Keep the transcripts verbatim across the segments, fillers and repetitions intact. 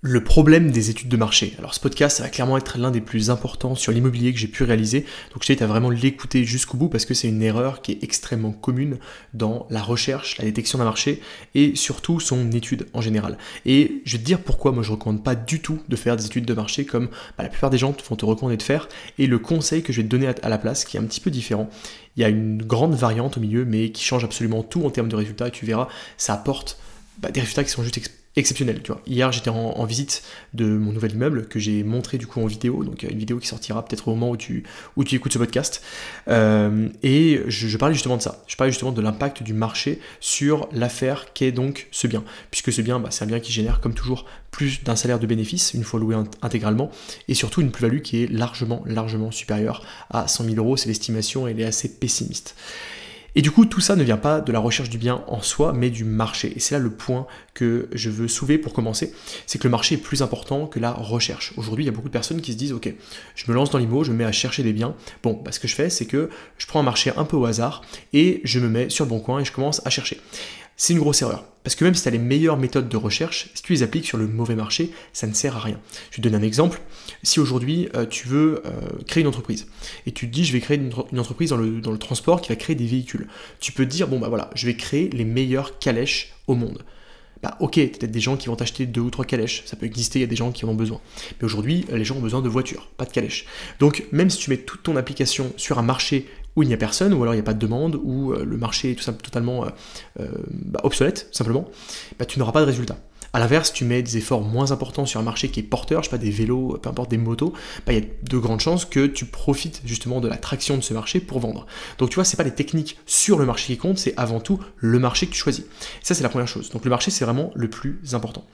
Le problème des études de marché. Alors ce podcast, ça va clairement être l'un des plus importants sur l'immobilier que j'ai pu réaliser. Donc je t'invite à vraiment l'écouter jusqu'au bout parce que c'est une erreur qui est extrêmement commune dans la recherche, la détection d'un marché et surtout son étude en général. Et je vais te dire pourquoi moi je ne recommande pas du tout de faire des études de marché comme bah, la plupart des gens vont te recommander de faire. Et le conseil que je vais te donner à la place qui est un petit peu différent. Il y a une grande variante au milieu mais qui change absolument tout en termes de résultats. Et tu verras, ça apporte bah, des résultats qui sont juste exceptionnel, tu vois. Hier, j'étais en, en visite de mon nouvel immeuble que j'ai montré du coup en vidéo, donc une vidéo qui sortira peut-être au moment où tu, où tu écoutes ce podcast. Euh, et je, je parlais justement de ça. Je parlais justement de l'impact du marché sur l'affaire qu'est donc ce bien, puisque ce bien, bah, c'est un bien qui génère comme toujours plus d'un salaire de bénéfice une fois loué int- intégralement, et surtout une plus-value qui est largement, largement supérieure à cent mille euros. C'est l'estimation, elle est assez pessimiste. Et du coup, tout ça ne vient pas de la recherche du bien en soi, mais du marché. Et c'est là le point que je veux soulever pour commencer, c'est que le marché est plus important que la recherche. Aujourd'hui, il y a beaucoup de personnes qui se disent « Ok, je me lance dans l'immo, je me mets à chercher des biens. Bon, bah, ce que je fais, c'est que je prends un marché un peu au hasard et je me mets sur le bon coin et je commence à chercher. » C'est une grosse erreur. Parce que même si tu as les meilleures méthodes de recherche, si tu les appliques sur le mauvais marché, ça ne sert à rien. Je vais te donner un exemple. Si aujourd'hui, euh, tu veux euh, créer une entreprise et tu te dis, je vais créer une, une entreprise dans le, dans le transport qui va créer des véhicules, tu peux te dire, bon, bah voilà, je vais créer les meilleures calèches au monde. Bah ok, peut-être des gens qui vont t'acheter deux ou trois calèches, ça peut exister, il y a des gens qui en ont besoin. Mais aujourd'hui, les gens ont besoin de voitures, pas de calèches. Donc même si tu mets toute ton application sur un marché où il n'y a personne, ou alors il n'y a pas de demande, ou le marché est tout simple, totalement euh, bah, obsolète, simplement, bah, tu n'auras pas de résultat. A l'inverse, tu mets des efforts moins importants sur un marché qui est porteur, je sais pas, des vélos, peu importe, des motos, bah, il y a de grandes chances que tu profites justement de la traction de ce marché pour vendre. Donc tu vois, c'est pas les techniques sur le marché qui comptent, c'est avant tout le marché que tu choisis. Ça, c'est la première chose. Donc le marché, c'est vraiment le plus important.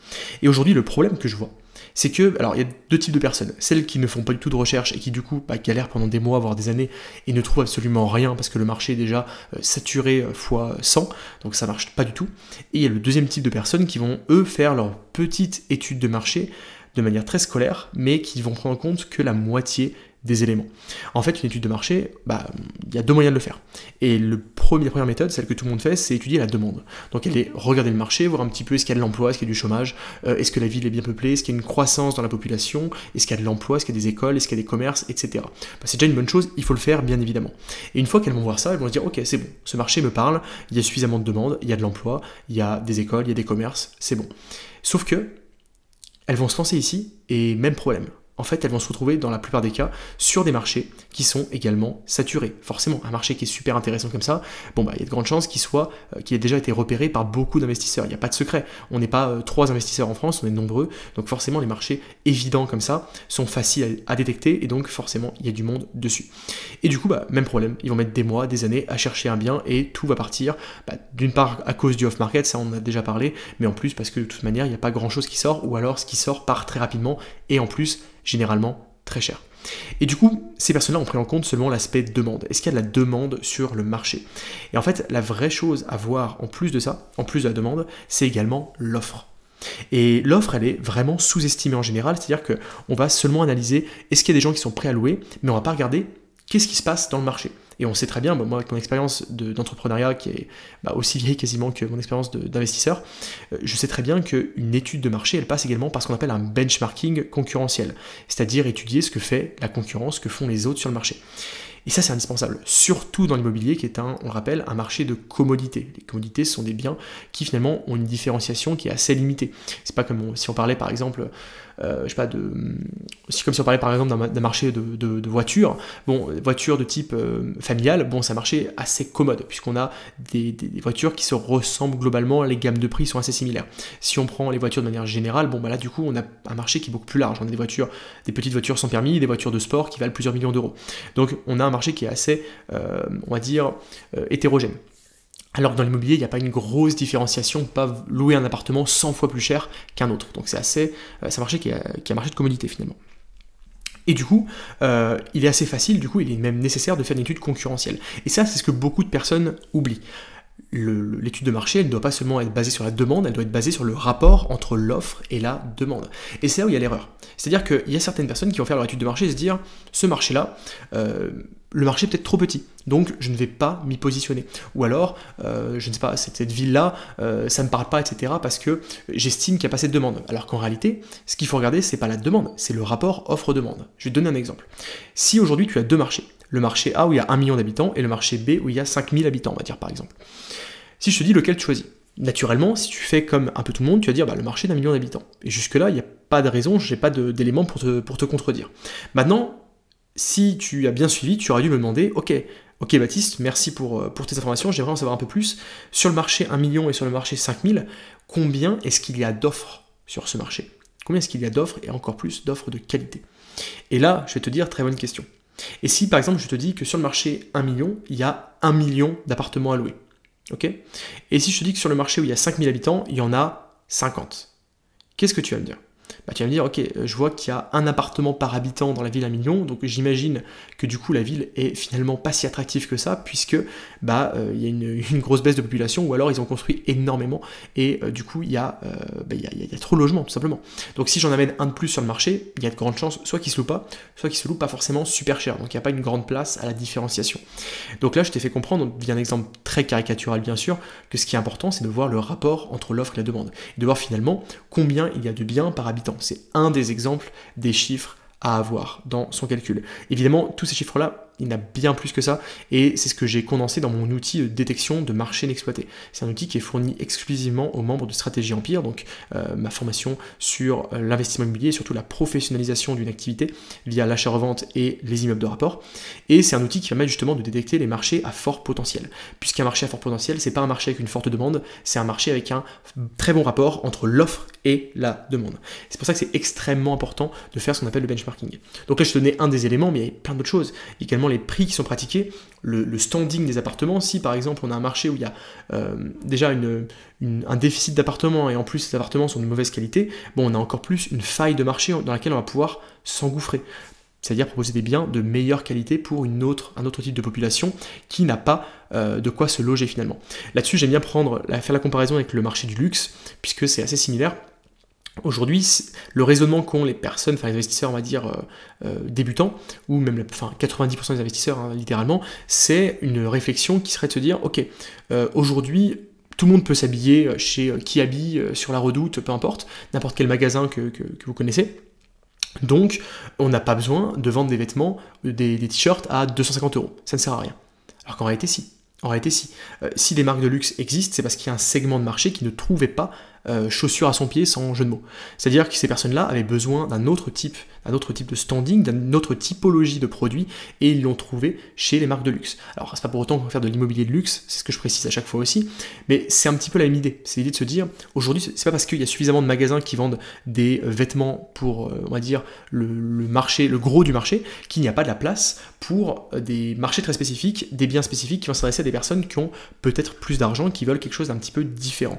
Et aujourd'hui, le problème que je vois, c'est que, alors il y a deux types de personnes, celles qui ne font pas du tout de recherche et qui du coup bah, galèrent pendant des mois, voire des années, et ne trouvent absolument rien parce que le marché est déjà euh, saturé euh, fois cent, donc ça marche pas du tout. Et il y a le deuxième type de personnes qui vont eux faire leur petite étude de marché de manière très scolaire, mais qui vont prendre en compte que la moitié des éléments. En fait, une étude de marché, bah, il y a deux moyens de le faire. Et le premier, la première méthode, celle que tout le monde fait, c'est étudier la demande. Donc, aller regarder le marché, voir un petit peu est-ce qu'il y a de l'emploi, est-ce qu'il y a du chômage, euh, est-ce que la ville est bien peuplée, est-ce qu'il y a une croissance dans la population, est-ce qu'il y a de l'emploi, est-ce qu'il y a des écoles, est-ce qu'il y a des commerces, et cetera. Bah, c'est déjà une bonne chose, il faut le faire, bien évidemment. Et une fois qu'elles vont voir ça, elles vont se dire, ok, c'est bon, ce marché me parle, il y a suffisamment de demandes, il y a de l'emploi, il y a des écoles, il y a des commerces, c'est bon. Sauf que, elles vont se lancer ici, et même problème. En fait, elles vont se retrouver dans la plupart des cas sur des marchés qui sont également saturés. Forcément, un marché qui est super intéressant comme ça, bon bah il y a de grandes chances qu'il soit, euh, qu'il ait déjà été repéré par beaucoup d'investisseurs. Il n'y a pas de secret. On n'est pas euh, trois investisseurs en France, on est nombreux. Donc forcément, les marchés évidents comme ça sont faciles à, à détecter et donc forcément, il y a du monde dessus. Et du coup, bah, même problème. Ils vont mettre des mois, des années à chercher un bien et tout va partir. Bah, d'une part, à cause du off-market, ça on en a déjà parlé, mais en plus parce que de toute manière, il n'y a pas grand-chose qui sort ou alors ce qui sort part très rapidement et en plus, généralement très cher. Et du coup, ces personnes-là ont pris en compte seulement l'aspect demande. Est-ce qu'il y a de la demande sur le marché? Et en fait, la vraie chose à voir en plus de ça, en plus de la demande, c'est également l'offre. Et l'offre, elle est vraiment sous-estimée en général, c'est-à-dire qu'on va seulement analyser est-ce qu'il y a des gens qui sont prêts à louer, mais on ne va pas regarder qu'est-ce qui se passe dans le marché. Et on sait très bien, bah moi avec mon expérience de, d'entrepreneuriat qui est bah, aussi vieille quasiment que mon expérience de, d'investisseur, euh, je sais très bien qu'une étude de marché, elle passe également par ce qu'on appelle un benchmarking concurrentiel, c'est-à-dire étudier ce que fait la concurrence, ce que font les autres sur le marché. Et ça, c'est indispensable, surtout dans l'immobilier qui est, un, on le rappelle, un marché de commodités. Les commodités sont des biens qui, finalement, ont une différenciation qui est assez limitée. C'est pas comme on, si on parlait, par exemple, euh, je sais pas, de, si, comme si on parlait, par exemple, d'un, d'un marché de, de, de voitures. Bon, voitures de type euh, familial, bon, c'est un marché assez commode, puisqu'on a des, des, des voitures qui se ressemblent globalement, les gammes de prix sont assez similaires. Si on prend les voitures de manière générale, bon, bah là, du coup, on a un marché qui est beaucoup plus large. On a des voitures, des petites voitures sans permis, des voitures de sport qui valent plusieurs millions d'euros. Donc, on a un marché qui est assez, euh, on va dire, euh, hétérogène. Alors que dans l'immobilier, il n'y a pas une grosse différenciation, pas louer un appartement cent fois plus cher qu'un autre. Donc c'est assez, euh, c'est un marché qui est un marché de commodité finalement. Et du coup, euh, il est assez facile, du coup, il est même nécessaire de faire une étude concurrentielle. Et ça, c'est ce que beaucoup de personnes oublient. l'étude de marché, elle ne doit pas seulement être basée sur la demande, elle doit être basée sur le rapport entre l'offre et la demande. Et c'est là où il y a l'erreur. C'est-à-dire qu'il y a certaines personnes qui vont faire leur étude de marché et se dire, ce marché-là, euh, le marché est peut-être trop petit, donc je ne vais pas m'y positionner. Ou alors, euh, je ne sais pas, cette ville-là, euh, ça ne me parle pas, et cetera, parce que j'estime qu'il n'y a pas assez de demande. Alors qu'en réalité, ce qu'il faut regarder, ce n'est pas la demande, c'est le rapport offre-demande. Je vais te donner un exemple. Si aujourd'hui, tu as deux marchés, le marché A où il y a un million d'habitants et le marché B où il y a cinq mille habitants, on va dire par exemple. Si je te dis lequel tu choisis, naturellement, si tu fais comme un peu tout le monde, tu vas dire bah, le marché d'un million d'habitants. Et jusque-là, il n'y a pas de raison, je n'ai pas d'éléments pour te, pour te contredire. Maintenant, si tu as bien suivi, tu aurais dû me demander « Ok, ok Baptiste, merci pour, pour tes informations, j'aimerais en savoir un peu plus. Sur le marché un million et sur le marché cinq mille, combien est-ce qu'il y a d'offres sur ce marché? Combien est-ce qu'il y a d'offres et encore plus d'offres de qualité ?» Et là, je vais te dire « Très bonne question ». Et si par exemple je te dis que sur le marché un million, il y a un million d'appartements à louer, ok? Et si je te dis que sur le marché où il y a cinq mille habitants, il y en a cinquante, qu'est-ce que tu vas me dire? Bah, tu vas me dire, ok, je vois qu'il y a un appartement par habitant dans la ville un million, donc j'imagine que du coup la ville est finalement pas si attractive que ça, puisque bah, euh, il y a une, une grosse baisse de population, ou alors ils ont construit énormément, et euh, du coup il y, a, euh, bah, il, y a, il y a trop de logements, tout simplement. Donc si j'en amène un de plus sur le marché, il y a de grandes chances, soit qu'ils se louent pas, soit qu'ils se louent pas forcément super cher, donc il n'y a pas une grande place à la différenciation. Donc là, je t'ai fait comprendre, via un exemple très caricatural bien sûr, que ce qui est important, c'est de voir le rapport entre l'offre et la demande, et de voir finalement combien il y a de biens par habitant. C'est un des exemples des chiffres à avoir dans son calcul. Évidemment, tous ces chiffres-là, il y en a bien plus que ça, et c'est ce que j'ai condensé dans mon outil de détection de marché inexploité. C'est un outil qui est fourni exclusivement aux membres de Stratégie Empire, donc euh, ma formation sur euh, l'investissement immobilier, et surtout la professionnalisation d'une activité via l'achat-revente et les immeubles de rapport. Et c'est un outil qui permet justement de détecter les marchés à fort potentiel, puisqu'un marché à fort potentiel, c'est pas un marché avec une forte demande, c'est un marché avec un très bon rapport entre l'offre et la demande. C'est pour ça que c'est extrêmement important de faire ce qu'on appelle le benchmarking. Donc là, je te donnais un des éléments, mais il y a plein d'autres choses. Également, les prix qui sont pratiqués, le, le standing des appartements. Si par exemple, on a un marché où il y a euh, déjà une, une, un déficit d'appartements et en plus, ces appartements sont de mauvaise qualité, bon, on a encore plus une faille de marché dans laquelle on va pouvoir s'engouffrer. C'est-à-dire proposer des biens de meilleure qualité pour une autre, un autre type de population qui n'a pas euh, de quoi se loger finalement. Là-dessus, j'aime bien prendre, faire la comparaison avec le marché du luxe, puisque c'est assez similaire. Aujourd'hui, le raisonnement qu'ont les personnes, enfin les investisseurs, on va dire, euh, euh, débutants, ou même enfin, quatre-vingt-dix pour cent des investisseurs, hein, littéralement, c'est une réflexion qui serait de se dire, ok, euh, aujourd'hui, tout le monde peut s'habiller chez euh, qui habille, euh, sur la Redoute, peu importe, n'importe quel magasin que, que, que vous connaissez. Donc, on n'a pas besoin de vendre des vêtements, des, des t-shirts à deux cent cinquante euros. Ça ne sert à rien. Alors qu'en réalité, si. En réalité, si. Euh, si des marques de luxe existent, c'est parce qu'il y a un segment de marché qui ne trouvait pas euh, chaussures à son pied sans jeu de mots. C'est-à-dire que ces personnes-là avaient besoin d'un autre type, d'un autre type de standing, d'une autre typologie de produits, et ils l'ont trouvé chez les marques de luxe. Alors, c'est pas pour autant qu'on va faire de l'immobilier de luxe, c'est ce que je précise à chaque fois aussi, mais c'est un petit peu la même idée. C'est l'idée de se dire, aujourd'hui, c'est pas parce qu'il y a suffisamment de magasins qui vendent des vêtements pour, euh, on va dire, le, le marché, le gros du marché, qu'il n'y a pas de la place pour des marchés très spécifiques, des biens spécifiques qui vont s'adresser à des personnes qui ont peut-être plus d'argent, qui veulent quelque chose d'un petit peu différent.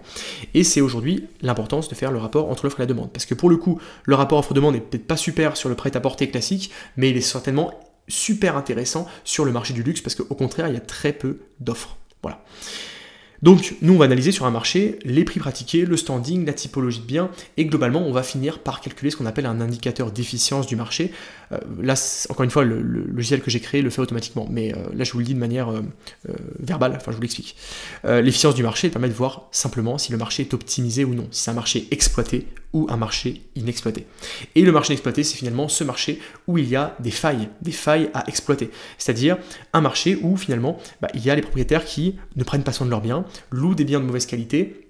Et c'est aujourd'hui l'importance de faire le rapport entre l'offre et la demande. Parce que pour le coup, le rapport offre-demande n'est peut-être pas super sur le prêt-à-porter classique, mais il est certainement super intéressant sur le marché du luxe parce qu'au contraire, il y a très peu d'offres. Voilà. Donc, nous, on va analyser sur un marché les prix pratiqués, le standing, la typologie de biens, et globalement, on va finir par calculer ce qu'on appelle un indicateur d'efficience du marché. Euh, là, encore une fois, le, le logiciel que j'ai créé le fait automatiquement, mais euh, là, je vous le dis de manière euh, euh, verbale, enfin, je vous l'explique. Euh, l'efficience du marché permet de voir simplement si le marché est optimisé ou non, si c'est un marché exploité ou un marché inexploité. Et le marché inexploité, c'est finalement ce marché où il y a des failles, des failles à exploiter. C'est-à-dire un marché où finalement, bah, il y a les propriétaires qui ne prennent pas soin de leurs biens, louent des biens de mauvaise qualité,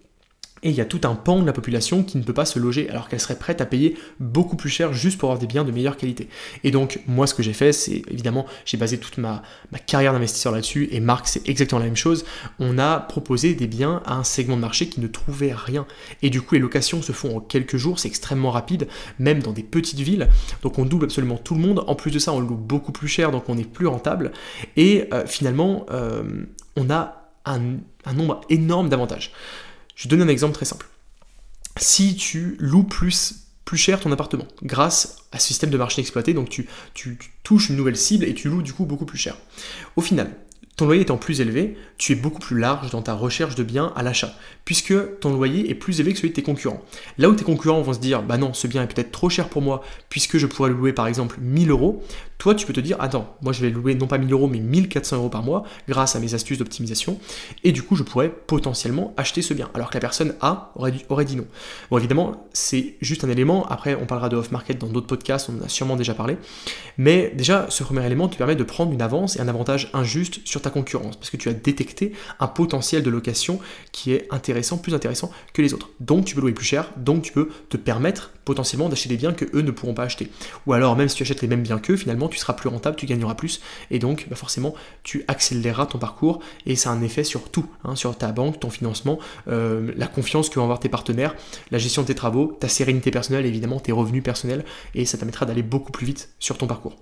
et il y a tout un pan de la population qui ne peut pas se loger alors qu'elle serait prête à payer beaucoup plus cher juste pour avoir des biens de meilleure qualité. Et donc, moi, ce que j'ai fait, c'est évidemment, j'ai basé toute ma, ma carrière d'investisseur là-dessus, et Marc, c'est exactement la même chose. On a proposé des biens à un segment de marché qui ne trouvait rien. Et du coup, les locations se font en quelques jours, c'est extrêmement rapide, même dans des petites villes. Donc, on double absolument tout le monde. En plus de ça, on loue beaucoup plus cher, donc on est plus rentable. Et euh, finalement, euh, on a Un, un nombre énorme d'avantages. Je vais te donner un exemple très simple. Si tu loues plus, plus cher ton appartement grâce à ce système de marché exploité, donc tu, tu, tu touches une nouvelle cible et tu loues du coup beaucoup plus cher. Au final, Ton loyer étant plus élevé, tu es beaucoup plus large dans ta recherche de biens à l'achat, puisque ton loyer est plus élevé que celui de tes concurrents. Là où tes concurrents vont se dire « bah non, ce bien est peut-être trop cher pour moi, puisque je pourrais le louer par exemple mille euros », toi tu peux te dire « attends, moi je vais louer non pas mille euros, mais mille quatre cents euros par mois, grâce à mes astuces d'optimisation, et du coup je pourrais potentiellement acheter ce bien », alors que la personne A aurait dit, aurait dit non. Bon, évidemment, c'est juste un élément, après on parlera de off-market dans d'autres podcasts, on en a sûrement déjà parlé, mais déjà ce premier élément te permet de prendre une avance et un avantage injuste sur ta concurrence, parce que tu as détecté un potentiel de location qui est intéressant, plus intéressant que les autres. Donc tu peux louer plus cher, donc tu peux te permettre potentiellement d'acheter des biens que eux ne pourront pas acheter. Ou alors même si tu achètes les mêmes biens qu'eux, finalement tu seras plus rentable, tu gagneras plus, et donc bah forcément tu accéléreras ton parcours, et ça a un effet sur tout, hein, sur ta banque, ton financement, euh, la confiance que vont avoir tes partenaires, la gestion de tes travaux, ta sérénité personnelle, évidemment tes revenus personnels, et ça te permettra d'aller beaucoup plus vite sur ton parcours.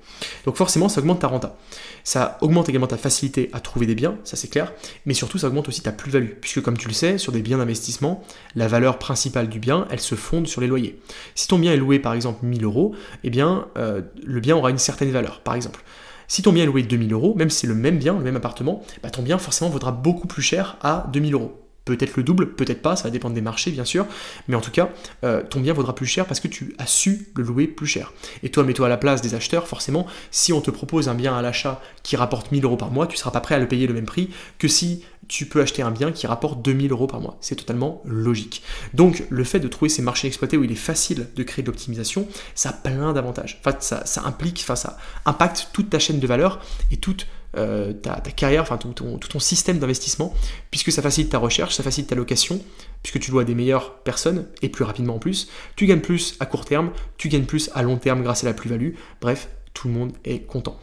Donc forcément ça augmente ta renta, ça augmente également ta facilité à trouver des biens, ça c'est clair, mais surtout ça augmente aussi ta plus-value, puisque comme tu le sais, sur des biens d'investissement, la valeur principale du bien, elle se fonde sur les loyers. Si ton bien est loué par exemple mille euros, eh bien euh, le bien aura une certaine valeur, par exemple. Si ton bien est loué deux mille euros, même si c'est le même bien, le même appartement, bah, ton bien forcément vaudra beaucoup plus cher à deux mille euros. Peut-être le double, peut-être pas, ça va dépendre des marchés bien sûr, mais en tout cas, euh, ton bien vaudra plus cher parce que tu as su le louer plus cher. Et toi, mets-toi à la place des acheteurs, forcément, si on te propose un bien à l'achat qui rapporte mille euros par mois, tu ne seras pas prêt à le payer le même prix que si tu peux acheter un bien qui rapporte deux mille euros par mois. C'est totalement logique. Donc, le fait de trouver ces marchés exploités où il est facile de créer de l'optimisation, ça a plein d'avantages. Enfin, ça, ça implique, enfin, ça impacte toute ta chaîne de valeur et toute Euh, ta, ta carrière, enfin tout ton, tout ton système d'investissement, puisque ça facilite ta recherche, ça facilite ta location, puisque tu loues à des meilleures personnes, et plus rapidement en plus, tu gagnes plus à court terme, tu gagnes plus à long terme grâce à la plus-value, bref, tout le monde est content.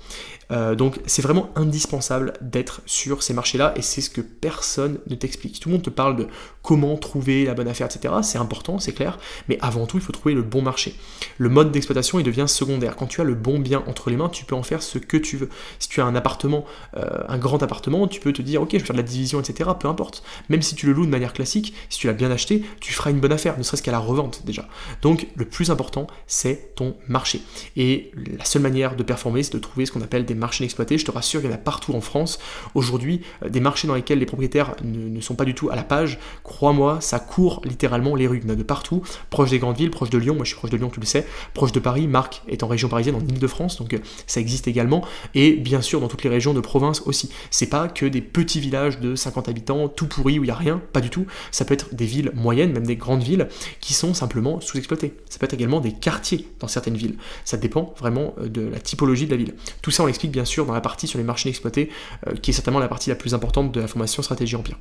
Euh, donc c'est vraiment indispensable d'être sur ces marchés-là, et c'est ce que personne ne t'explique. Tout le monde te parle de comment trouver la bonne affaire, et cetera. C'est important, c'est clair, mais avant tout, il faut trouver le bon marché. Le mode d'exploitation, il devient secondaire. Quand tu as le bon bien entre les mains, tu peux en faire ce que tu veux. Si tu as un appartement, euh, un grand appartement, tu peux te dire « ok, je vais faire de la division, et cetera » Peu importe. Même si tu le loues de manière classique, si tu l'as bien acheté, tu feras une bonne affaire, ne serait-ce qu'à la revente déjà. Donc le plus important, c'est ton marché. Et la seule manière de performer, c'est de trouver ce qu'on appelle des marchés inexploités. Je te rassure, il y en a partout en France. Aujourd'hui, des marchés dans lesquels les propriétaires ne, ne sont pas du tout à la page, crois-moi, ça court littéralement les rues. Il y en a de partout, proche des grandes villes, proche de Lyon, moi je suis proche de Lyon, tu le sais, proche de Paris, Marc est en région parisienne, en Ile-de-France, donc ça existe également, et bien sûr dans toutes les régions de province aussi. C'est pas que des petits villages de cinquante habitants, tout pourri, où il n'y a rien, pas du tout. Ça peut être des villes moyennes, même des grandes villes, qui sont simplement sous-exploitées. Ça peut être également des quartiers dans certaines villes. Ça dépend vraiment de la typologie de la ville. Tout ça, on l'explique bien sûr dans la partie sur les marchés inexploités, euh, qui est certainement la partie la plus importante de la formation Stratégie Empire.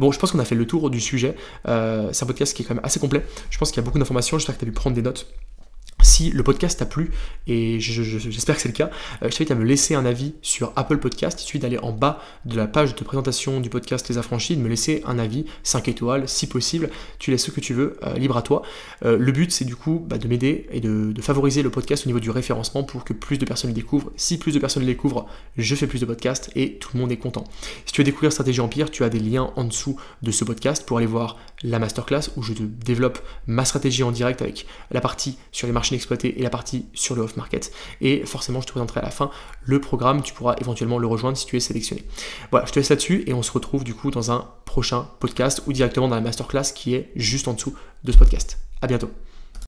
Bon, je pense qu'on a fait le tour du sujet. Euh, c'est un podcast qui est quand même assez complet. Je pense qu'il y a beaucoup d'informations. J'espère que tu as pu prendre des notes. Si le podcast t'a plu, et je, je, j'espère que c'est le cas, je t'invite à me laisser un avis sur Apple Podcast. Il suffit d'aller en bas de la page de présentation du podcast Les Affranchis, de me laisser un avis, cinq étoiles, si possible, tu laisses ce que tu veux, euh, libre à toi. Euh, le but, c'est du coup bah, de m'aider et de, de favoriser le podcast au niveau du référencement pour que plus de personnes le découvrent. Si plus de personnes le découvrent, je fais plus de podcasts et tout le monde est content. Si tu veux découvrir Stratégie Empire, tu as des liens en dessous de ce podcast pour aller voir la masterclass où je te développe ma stratégie en direct avec la partie sur les marchés exploité et la partie sur le off-market, et forcément je te présenterai à la fin le programme, tu pourras éventuellement le rejoindre si tu es sélectionné. Voilà, je te laisse là-dessus et on se retrouve du coup dans un prochain podcast ou directement dans la masterclass qui est juste en dessous de ce podcast. À bientôt.